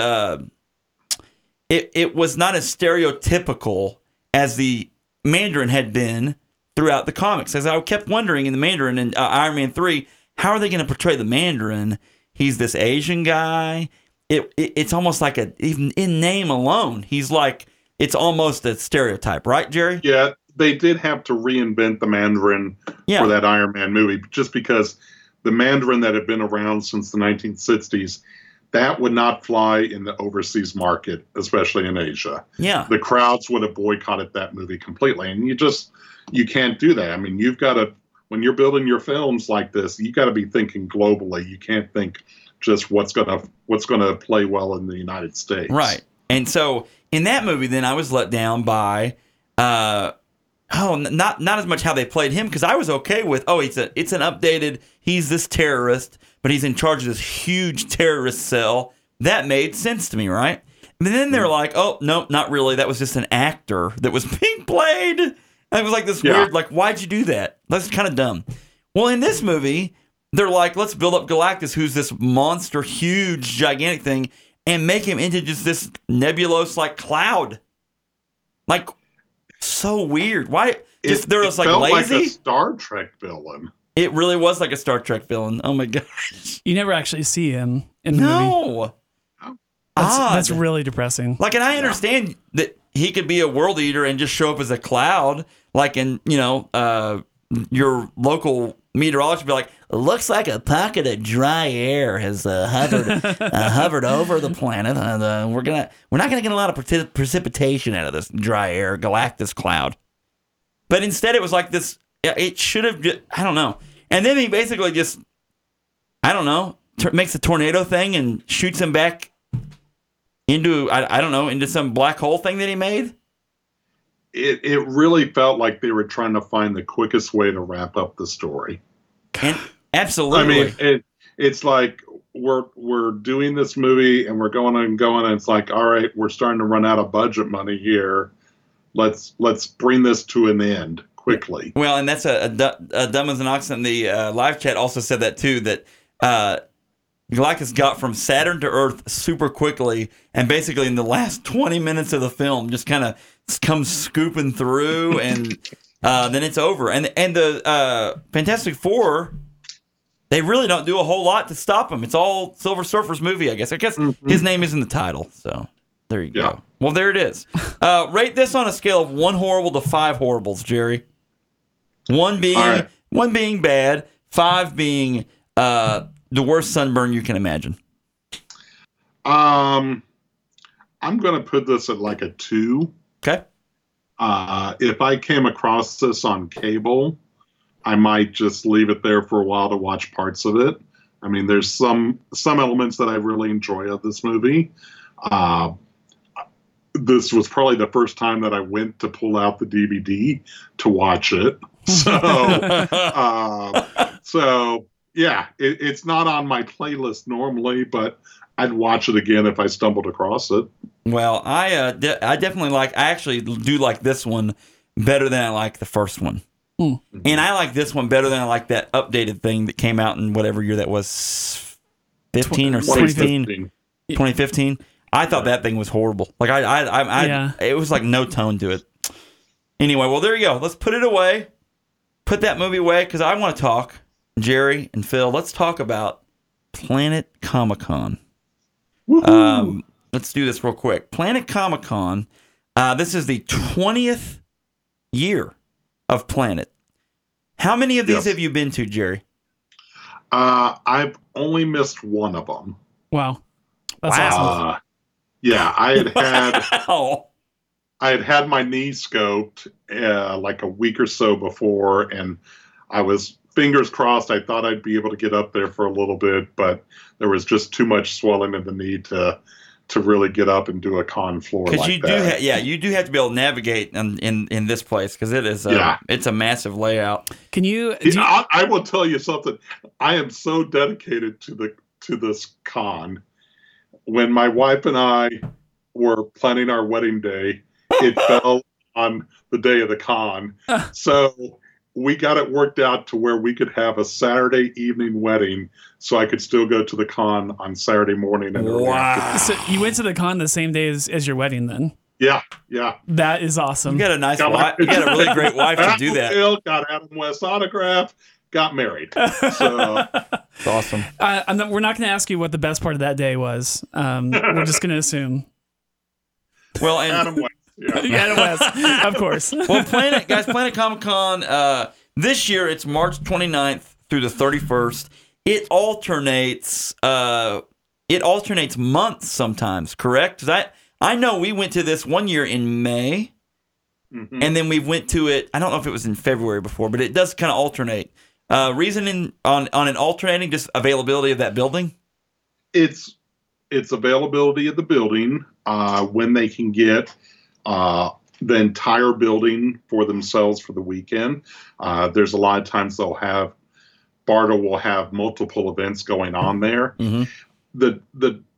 It was not as stereotypical as the Mandarin had been throughout the comics. As I kept wondering in the Mandarin and Iron Man 3, how are they going to portray the Mandarin? He's this Asian guy. It's almost like even in name alone, he's like, it's almost a stereotype, right, Jerry? Yeah, they did have to reinvent the Mandarin for that Iron Man movie, just because the Mandarin that had been around since the 1960s, that would not fly in the overseas market, especially in Asia. Yeah. The crowds would have boycotted that movie completely. And you can't do that. I mean, when you're building your films like this, you got to be thinking globally. You can't think just what's going to play well in the United States. Right. And so in that movie, then I was let down by not as much how they played him, because I was okay with, it's an updated, he's this terrorist, but he's in charge of this huge terrorist cell. That made sense to me, right? And then they're like, oh, no, not really. That was just an actor that was being played. And it was like this weird, like, why'd you do that? That's kind of dumb. Well, in this movie, they're like, let's build up Galactus, who's this monster, huge, gigantic thing, and make him into just this nebulous, like, cloud. Like, so weird. Why? Just there was, like, lazy. It felt like a Star Trek villain. It really was like a Star Trek villain. Oh, my gosh. You never actually see him in the movie. No. That's really depressing. Like, and I understand that he could be a world eater and just show up as a cloud, like in, your local meteorologist would be like, looks like a pocket of dry air has hovered over the planet. We're not going to get a lot of precipitation out of this dry air Galactus cloud. But instead it was like this. It should have just, I don't know. And then he basically just, I don't know, makes a tornado thing and shoots him back into, I don't know, into some black hole thing that he made. It really felt like they were trying to find the quickest way to wrap up the story. And absolutely. I mean, it's like we're doing this movie and we're going and going, and it's like, all right, we're starting to run out of budget money here. Let's bring this to an end quickly. Well, and that's a dumb as an ox in the live chat also said that too, that Galactus got from Saturn to Earth super quickly, and basically in the last 20 minutes of the film just kind of comes scooping through, and then it's over. And the Fantastic Four, they really don't do a whole lot to stop him. It's all Silver Surfer's movie, I guess. Mm-hmm. His name is in the title, so there you go. Well, there it is. Rate this on a scale of 1 horrible to 5 horribles, Jerry. 1 being bad, 5 being... the worst sunburn you can imagine. I'm going to put this at like a 2. Okay. If I came across this on cable, I might just leave it there for a while to watch parts of it. I mean, there's some elements that I really enjoy of this movie. This was probably the first time that I went to pull out the DVD to watch it. So, yeah, it's not on my playlist normally, but I'd watch it again if I stumbled across it. Well, I definitely I actually do like this one better than I like the first one. Mm. And I like this one better than I like that updated thing that came out in whatever year that was, 15 or 16, 2015. I thought that thing was horrible. Like it was like no tone to it. Anyway, well, there you go. Let's put it away. Put that movie away, because I want to talk. Jerry and Phil, let's talk about Planet Comic Con. Let's do this real quick. Planet Comic Con, this is the 20th year of Planet. How many of these have you been to, Jerry? I've only missed one of them. Wow. That's awesome. Yeah, I had my knee scoped like a week or so before, and I was... fingers crossed, I thought I'd be able to get up there for a little bit, but there was just too much swelling in the knee to really get up and do a con floor like that. You do have to be able to navigate in this place, because it is it's a massive layout. Can you? I will tell you something. I am so dedicated to this con. When my wife and I were planning our wedding day, it fell on the day of the con, so. We got it worked out to where we could have a Saturday evening wedding, so I could still go to the con on Saturday morning. Wow! So you went to the con the same day as your wedding, then? Yeah. That is awesome. You got a nice wife. You got a really great wife to do that. Got Adam West's autograph. Got married. So it's awesome. We're not going to ask you what the best part of that day was. We're just going to assume. Well, and Adam West. Yeah, West, of course. Well, Planet Comic Con, this year it's March 29th through the 31st. It alternates months sometimes, correct? 'Cause I know we went to this one year in May, and then we went to it, I don't know if it was in February before, but it does kind of alternate. Reasoning on an alternating, just availability of that building? It's availability of the building, when they can get... the entire building for themselves for the weekend. There's a lot of times they'll have, BARTA will have multiple events going on there. Mm-hmm.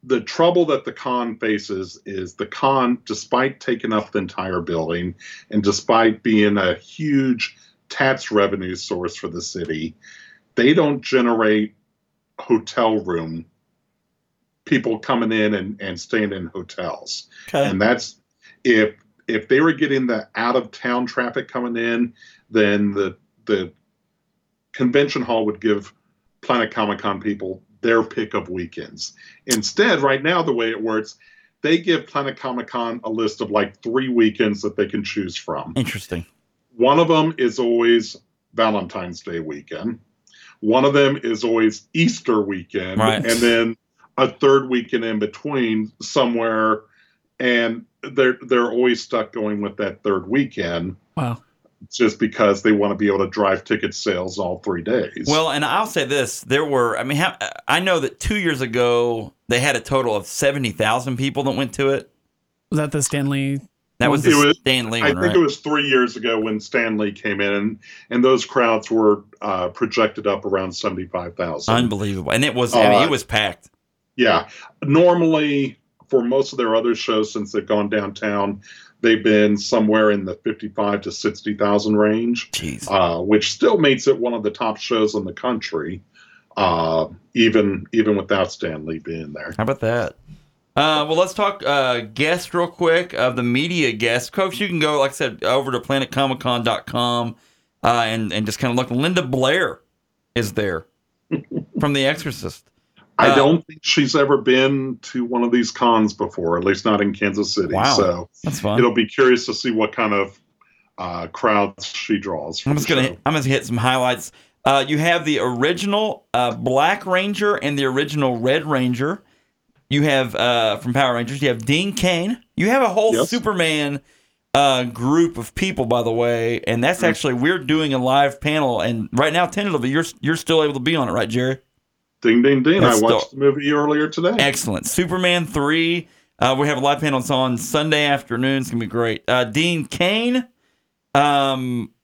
The trouble that the con faces is the con, despite taking up the entire building and despite being a huge tax revenue source for the city, they don't generate hotel room people coming in and staying in hotels. Okay. And that's if they were getting the out of town traffic coming in, then the convention hall would give Planet Comic Con people their pick of weekends. Instead, right now, the way it works, they give Planet Comic Con a list of like 3 weekends that they can choose from. Interesting. One of them is always Valentine's Day weekend. One of them is always Easter weekend. Right. And then a third weekend in between somewhere. And they're always stuck going with that third weekend. Wow. Just because they want to be able to drive ticket sales all 3 days. Well, and I'll say this, there were, I mean, I know that 2 years ago, they had a total of 70,000 people that went to it. Was that the Stan Lee? That was the Stan Lee one, right? I think it was 3 years ago when Stan Lee came in, and those crowds were projected up around 75,000. Unbelievable. And it was, I mean, it was packed. Yeah. Normally, for most of their other shows, since they've gone downtown, they've been somewhere in the 55,000 to 60,000 range, which still makes it one of the top shows in the country, even without Stan Lee being there. How about that? Well, let's talk guests real quick, of the media guests. Folks, you can go, like I said, over to planetcomiccon.com and just kind of look. Linda Blair is there from The Exorcist. I don't think she's ever been to one of these cons before, at least not in Kansas City. Wow. So that's fun. It'll be curious to see what kind of crowds she draws. I'm just gonna hit some highlights. You have the original Black Ranger and the original Red Ranger. You have from Power Rangers. You have Dean Cain. You have a whole Superman group of people, by the way, and that's actually we're doing a live panel, and right now tentatively you're still able to be on it, right, Jerry? Ding, ding, ding. That's I watched the movie earlier today. Excellent. Superman 3. We have a live panel on Sunday afternoon. It's going to be great. Dean Cain. He's going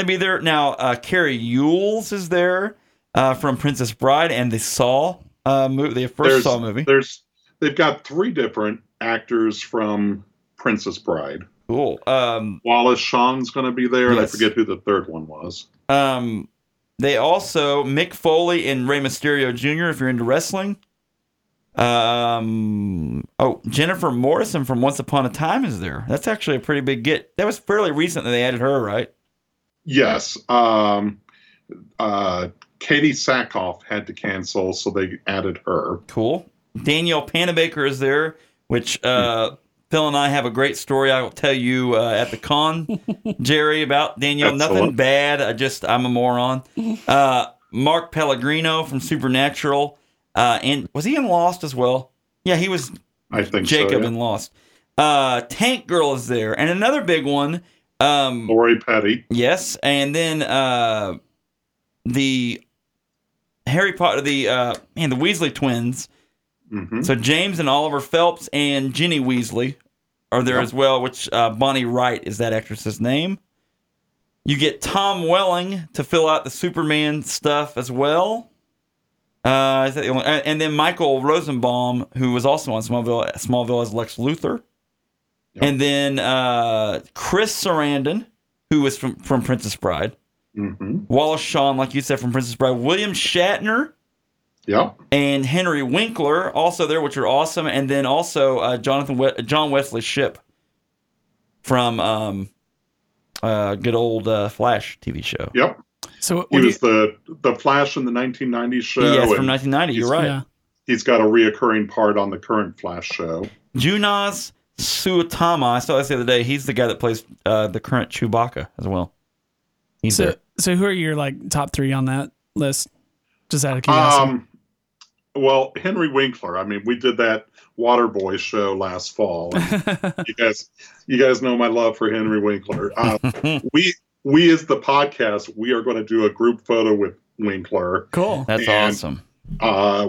to be there. Now, Carrie Ewells is there from Princess Bride and the Saw movie, the first Saw movie. They've got 3 different actors from Princess Bride. Cool. Wallace Shawn's going to be there, and I forget who the third one was. They also, Mick Foley and Rey Mysterio Jr., if you're into wrestling. Jennifer Morrison from Once Upon a Time is there. That's actually a pretty big get. That was fairly recent that they added her, right? Yes. Katie Sackhoff had to cancel, so they added her. Cool. Danielle Panabaker is there, which Phil and I have a great story I will tell you at the con, Jerry, about Danielle. Excellent. Nothing bad. I'm a moron. Mark Pellegrino from Supernatural. And was he in Lost as well? Yeah, he was I think Jacob in Lost. Tank Girl is there. And another big one. Lori Petty. Yes. And then the Harry Potter, the Weasley twins. Mm-hmm. So James and Oliver Phelps and Ginny Weasley are there as well, which Bonnie Wright is that actress's name. You get Tom Welling to fill out the Superman stuff as well. Is that the only, and then Michael Rosenbaum, who was also on Smallville as Lex Luthor. Yep. And then Chris Sarandon, who was from Princess Bride. Mm-hmm. Wallace Shawn, like you said, from Princess Bride. William Shatner. Yeah, and Henry Winkler also there, which are awesome, and then also John Wesley Shipp from good old Flash TV show. Yep. So he was the Flash in the 1990s show. Yes, from 1990. You're right. Yeah. He's got a reoccurring part on the current Flash show. Junas Suotama. I saw this the other day. He's the guy that plays the current Chewbacca as well. He's there. So who are your top 3 on that list? Just out of curiosity. Well, Henry Winkler. I mean, we did that Waterboy show last fall. You guys know my love for Henry Winkler. We as the podcast, we are going to do a group photo with Winkler. Cool, that's awesome.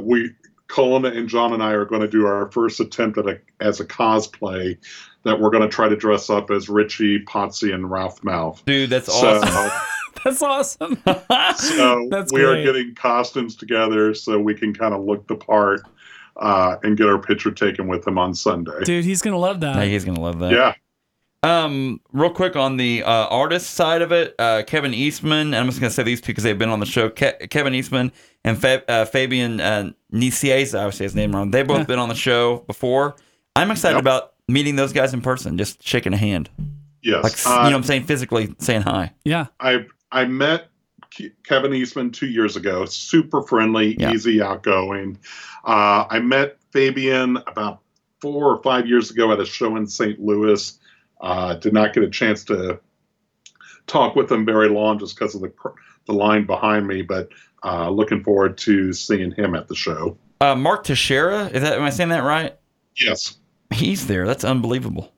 We Colin and John and I are going to do our first attempt at as a cosplay that we're going to try to dress up as Richie, Potsy, and Ralph Mouth. Dude, that's awesome. That's awesome. So that's we great. Are getting costumes together so we can kind of look the part and get our picture taken with him on Sunday. Dude, he's going to love that. Yeah, he's going to love that. Yeah. Real quick on the artist side of it, Kevin Eastman, and I'm just going to say these two because they've been on the show, Kevin Eastman and Fabian Nicieza, I would say his name wrong. They've both been on the show before. I'm excited about meeting those guys in person, just shaking a hand. Yes. Like, you know what I'm saying? Physically saying hi. Yeah. I met Kevin Eastman 2 years ago. Super friendly, easy, outgoing. I met Fabian about 4 or 5 years ago at a show in St. Louis. Did not get a chance to talk with him very long just because of the line behind me, but looking forward to seeing him at the show. Mark Teixeira, am I saying that right? Yes. He's there. That's unbelievable.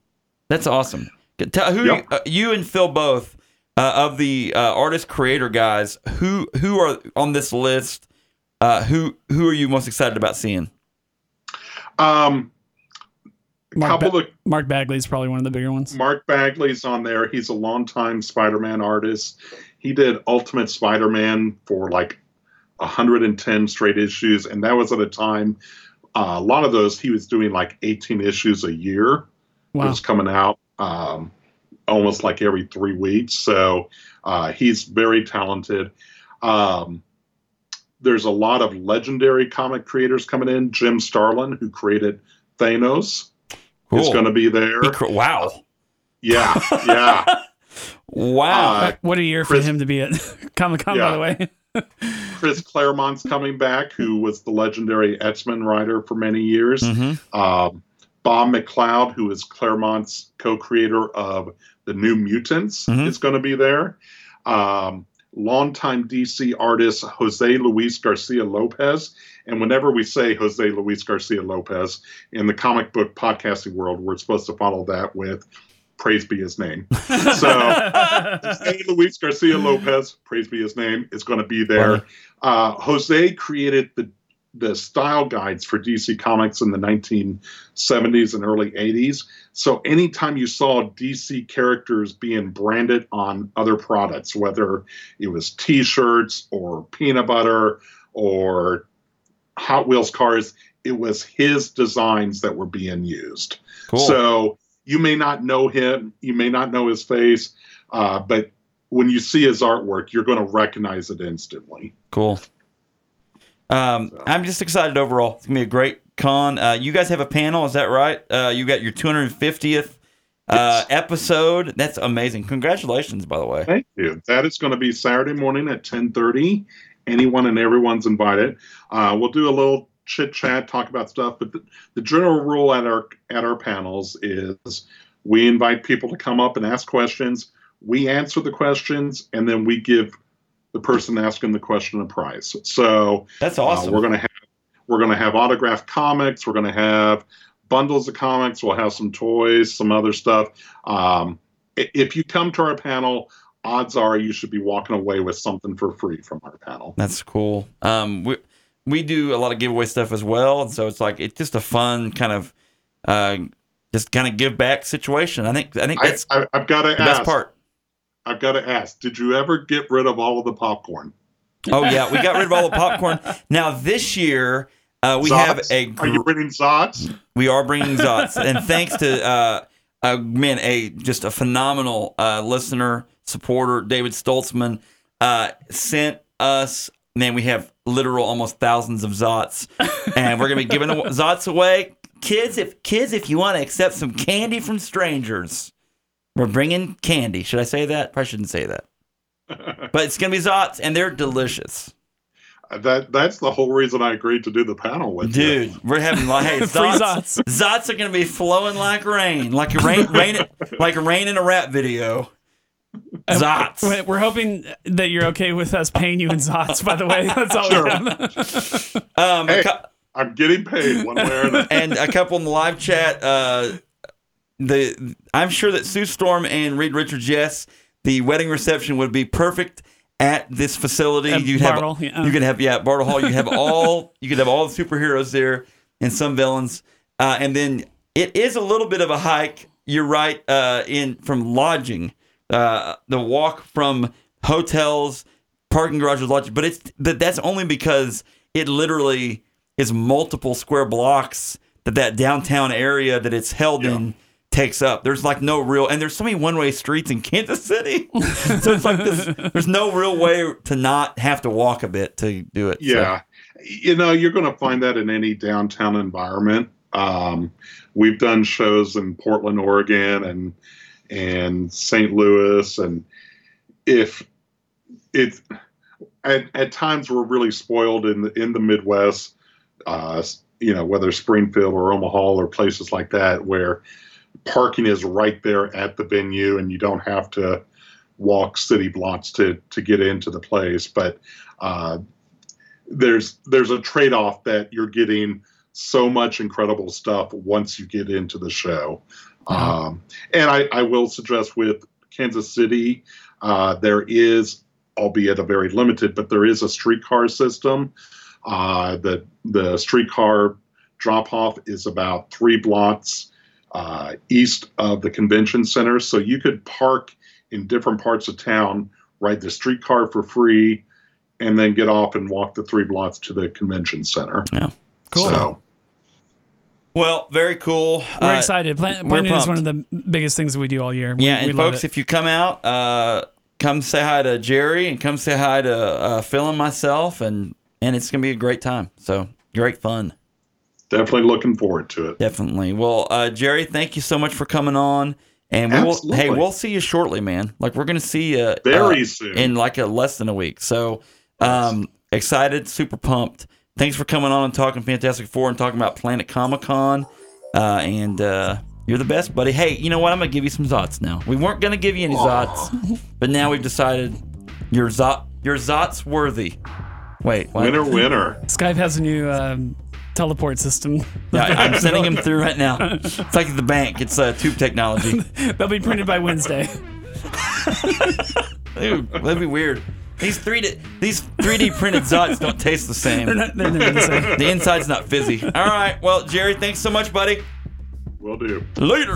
That's awesome. You and Phil both, of the artist creator guys, who are on this list, who are you most excited about seeing? Mark Bagley's probably one of the bigger ones. Mark Bagley's on there. He's a longtime Spider-Man artist. He did Ultimate Spider-Man for like 110 straight issues, and that was at a time a lot of those he was doing like 18 issues a year. Wow. It was coming out almost like every 3 weeks. So he's very talented. There's a lot of legendary comic creators coming in. Jim Starlin, who created Thanos, is going to be there. Wow. Yeah. Yeah. Wow. What a year for him to be at Comic Con, by the way. Chris Claremont's coming back, who was the legendary X-Men writer for many years. Mm-hmm. Bob McCloud, who is Claremont's co-creator of The New Mutants, is going to be there. Longtime DC artist Jose Luis Garcia Lopez. And whenever we say Jose Luis Garcia Lopez, in the comic book podcasting world, we're supposed to follow that with praise be his name. So Jose Luis Garcia Lopez, praise be his name, is going to be there. Jose created the style guides for DC Comics in the 1970s and early 80s. So anytime you saw DC characters being branded on other products, whether it was T-shirts or peanut butter or Hot Wheels cars, it was his designs that were being used. Cool. So you may not know him, you may not know his face, but when you see his artwork, you're going to recognize it instantly. Cool. I'm just excited overall. It's gonna be a great con. You guys have a panel, is that right? You got your 250th episode. That's amazing. Congratulations, by the way. Thank you. That is going to be Saturday morning at 10:30. Anyone and everyone's invited. We'll do a little chit chat, talk about stuff. But the general rule at our panels is we invite people to come up and ask questions. We answer the questions, and then we give the person asking the question a prize. So that's awesome. We're gonna have autographed comics. We're gonna have bundles of comics. We'll have some toys, some other stuff. If you come to our panel, odds are you should be walking away with something for free from our panel. That's cool. We do a lot of giveaway stuff as well, and so it's just a fun kind of just kind of give back situation. I think that's I've got to ask. Best part. I've got to ask, did you ever get rid of all of the popcorn? Oh, yeah. We got rid of all the popcorn. Now, this year, we Zots? Have a... Are you bringing Zots? We are bringing Zots. And thanks to, a phenomenal listener, supporter, David Stoltzman, sent us... Man, we have literal almost thousands of Zots. And we're going to be giving the Zots away. Kids, if you want to accept some candy from strangers... We're bringing candy. Should I say that? Probably shouldn't say that. But it's going to be Zots, and they're delicious. That's the whole reason I agreed to do the panel with you. Dude, we're having Zots. Zots are going to be flowing like rain, like rain in a rap video. Zots. We're hoping that you're okay with us paying you in Zots, by the way. That's all we have. Hey, I'm getting paid one way or another. And a couple in the live chat... I'm sure that Sue Storm and Reed Richards, yes, the wedding reception would be perfect at this facility. Bartle Hall. You have all you could have all the superheroes there and some villains. And then it is a little bit of a hike. You're right. From lodging, the walk from hotels, parking garages, lodging, but that's only because it literally is multiple square blocks that downtown area that it's held in takes up. There's like no real, and there's so many one-way streets in Kansas City. So it's like this, there's no real way to not have to walk a bit to do it. Yeah. So. You're going to find that in any downtown environment. We've done shows in Portland, Oregon and St. Louis. And at times we're really spoiled in the Midwest, whether Springfield or Omaha or places like that, where parking is right there at the venue and you don't have to walk city blocks to get into the place. But there's a trade-off that you're getting so much incredible stuff once you get into the show. Wow. And I will suggest with Kansas City, there is, albeit a very limited, but there is a streetcar system. The streetcar drop-off is about 3 blocks east of the convention center. So you could park in different parts of town, ride the streetcar for free, and then get off and walk the 3 blocks to the convention center. Yeah. Cool. So. Well, very cool. We're excited. Planet is one of the biggest things we do all year. We folks, if you come out, come say hi to Jerry and come say hi to Phil and myself, and it's going to be a great time. So great fun. Definitely looking forward to it. Definitely. Well, Jerry, thank you so much for coming on. And we'll see you shortly, man. Like, we're going to see you very soon in like less than a week. So excited, super pumped. Thanks for coming on and talking Fantastic Four and talking about Planet Comic Con. And you're the best, buddy. Hey, you know what? I'm going to give you some Zots now. We weren't going to give you any Zots, but now we've decided you're Zots worthy. Wait. What? Winner. Skype has a new teleport system. Yeah, I'm sending him through right now. It's like the bank. It's tube technology. They'll be printed by Wednesday. Dude, that'd be weird. These 3D printed Zots don't taste the same. They're the same. The inside's not fizzy. All right. Well, Jerry, thanks so much, buddy. Will do. Later.